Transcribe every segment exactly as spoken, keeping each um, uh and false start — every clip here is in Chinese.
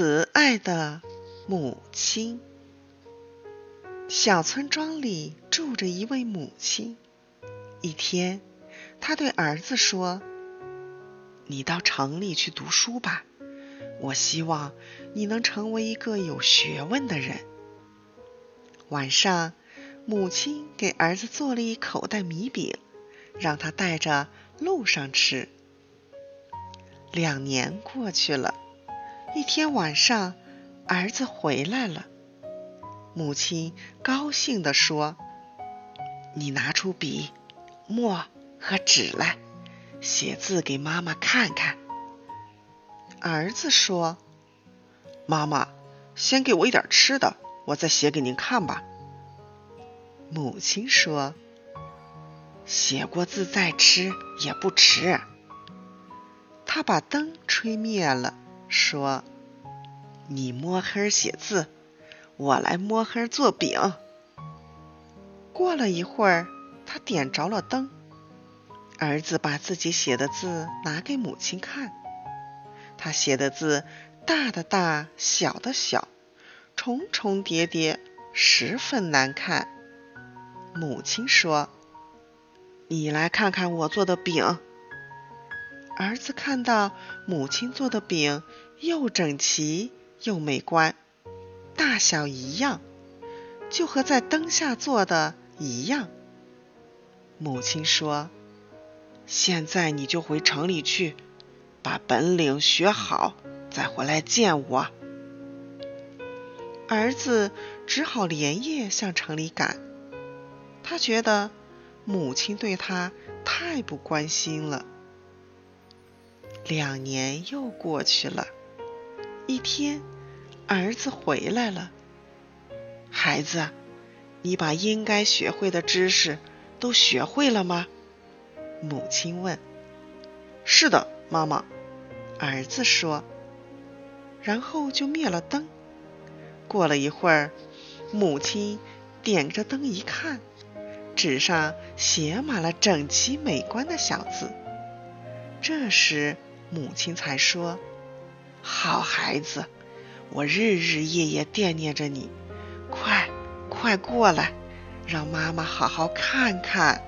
慈爱的母亲。小村庄里住着一位母亲。一天，她对儿子说：“你到城里去读书吧，我希望你能成为一个有学问的人。”晚上，母亲给儿子做了一口袋米饼，让他带着路上吃。两年过去了，一天晚上，儿子回来了。母亲高兴地说：“你拿出笔、墨和纸来，写字给妈妈看看。”儿子说：“妈妈，先给我一点吃的，我再写给您看吧。”母亲说：“写过字再吃也不迟。”他把灯吹灭了，说：“你摸黑写字，我来摸黑做饼。”过了一会儿，他点着了灯。儿子把自己写的字拿给母亲看，他写的字大的大，小的小，重重叠叠，十分难看。母亲说：“你来看看我做的饼。”儿子看到母亲做的饼又整齐又美观，大小一样，就和在灯下做的一样。母亲说：“现在你就回城里去，把本领学好，再回来见我。”儿子只好连夜向城里赶。他觉得母亲对他太不关心了。两年又过去了，一天，儿子回来了。“孩子，你把应该学会的知识都学会了吗？”母亲问。“是的，妈妈。”儿子说，然后就灭了灯。过了一会儿，母亲点着灯一看，纸上写满了整齐美观的小字。这时母亲才说：“好孩子，我日日夜夜惦念着你，快快过来，让妈妈好好看看。”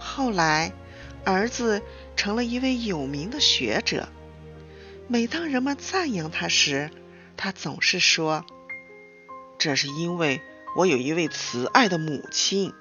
后来，儿子成了一位有名的学者。每当人们赞扬他时，他总是说：“这是因为我有一位慈爱的母亲。”